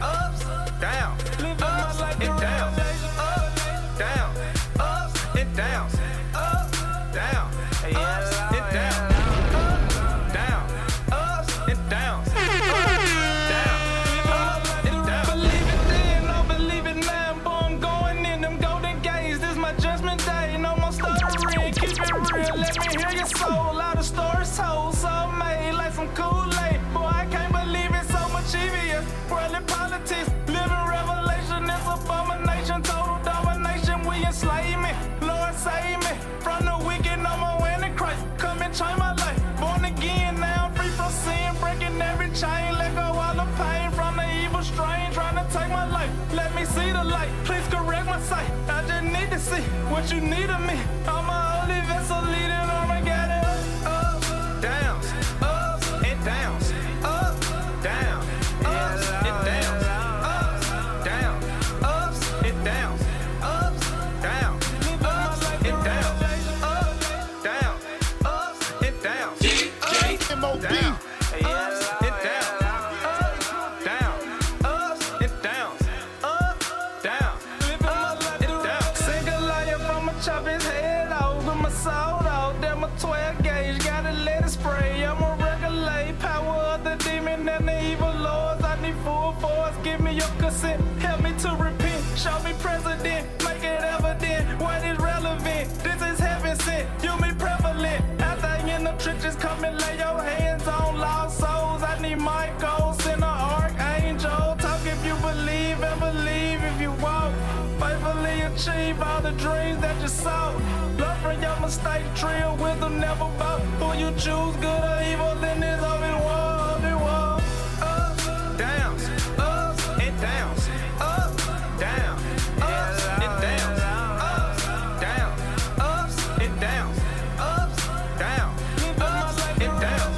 ups, down, ups and down, up, down, ups and down, up, down, ups and down, up, down, ups and down, up and down. Believe it then, don't believe it now. Boy, I'm going in them golden gates. This my judgment day, no more stuttering. Keep it real, let me hear your soul. All the stories told, so made like some Kool-Aid. Boy, I can't believe it, so much easier. World in politics, living revelation, it's abomination, total domination. We enslave me, Lord save me from the wicked, no more antichrist. Come and change my life, born again, now I'm free from sin, breaking every chain. Let go all the pain from the evil strain, trying to take my life. Let me see the light, please correct my sight. I just need to see what you need of me. I'm a holy vessel leading on my God. Chop his head off with my soul out. Then my 12 gauge, gotta let it spray. I'ma regulate power of the demon and the evil lords. I need full force, give me your consent. Help me to repent, show me precedent. Make it evident, what is relevant. This is heaven sent, you me prevalent. Out there in the trenches, come and lay your hands on lost souls. I need my ghost and an archangel. Talk if you believe and believe if you walk. Faithfully achieve all the dreams that you saw. Learn from your mistake, drill with them, never bout. Who you choose, good or evil, then there's only one, only one. Ups, downs, ups and downs, up, down, ups and downs, ups, down, ups and downs, ups, down, ups and downs.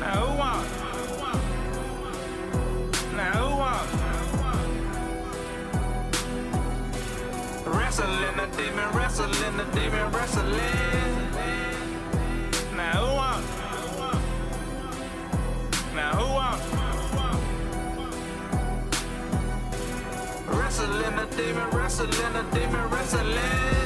Now who wants? Now who wants? Wrestling the demon, wrestling the demon, wrestling. Now who won? Now who won? Wrestling the demon, wrestling the demon, wrestling.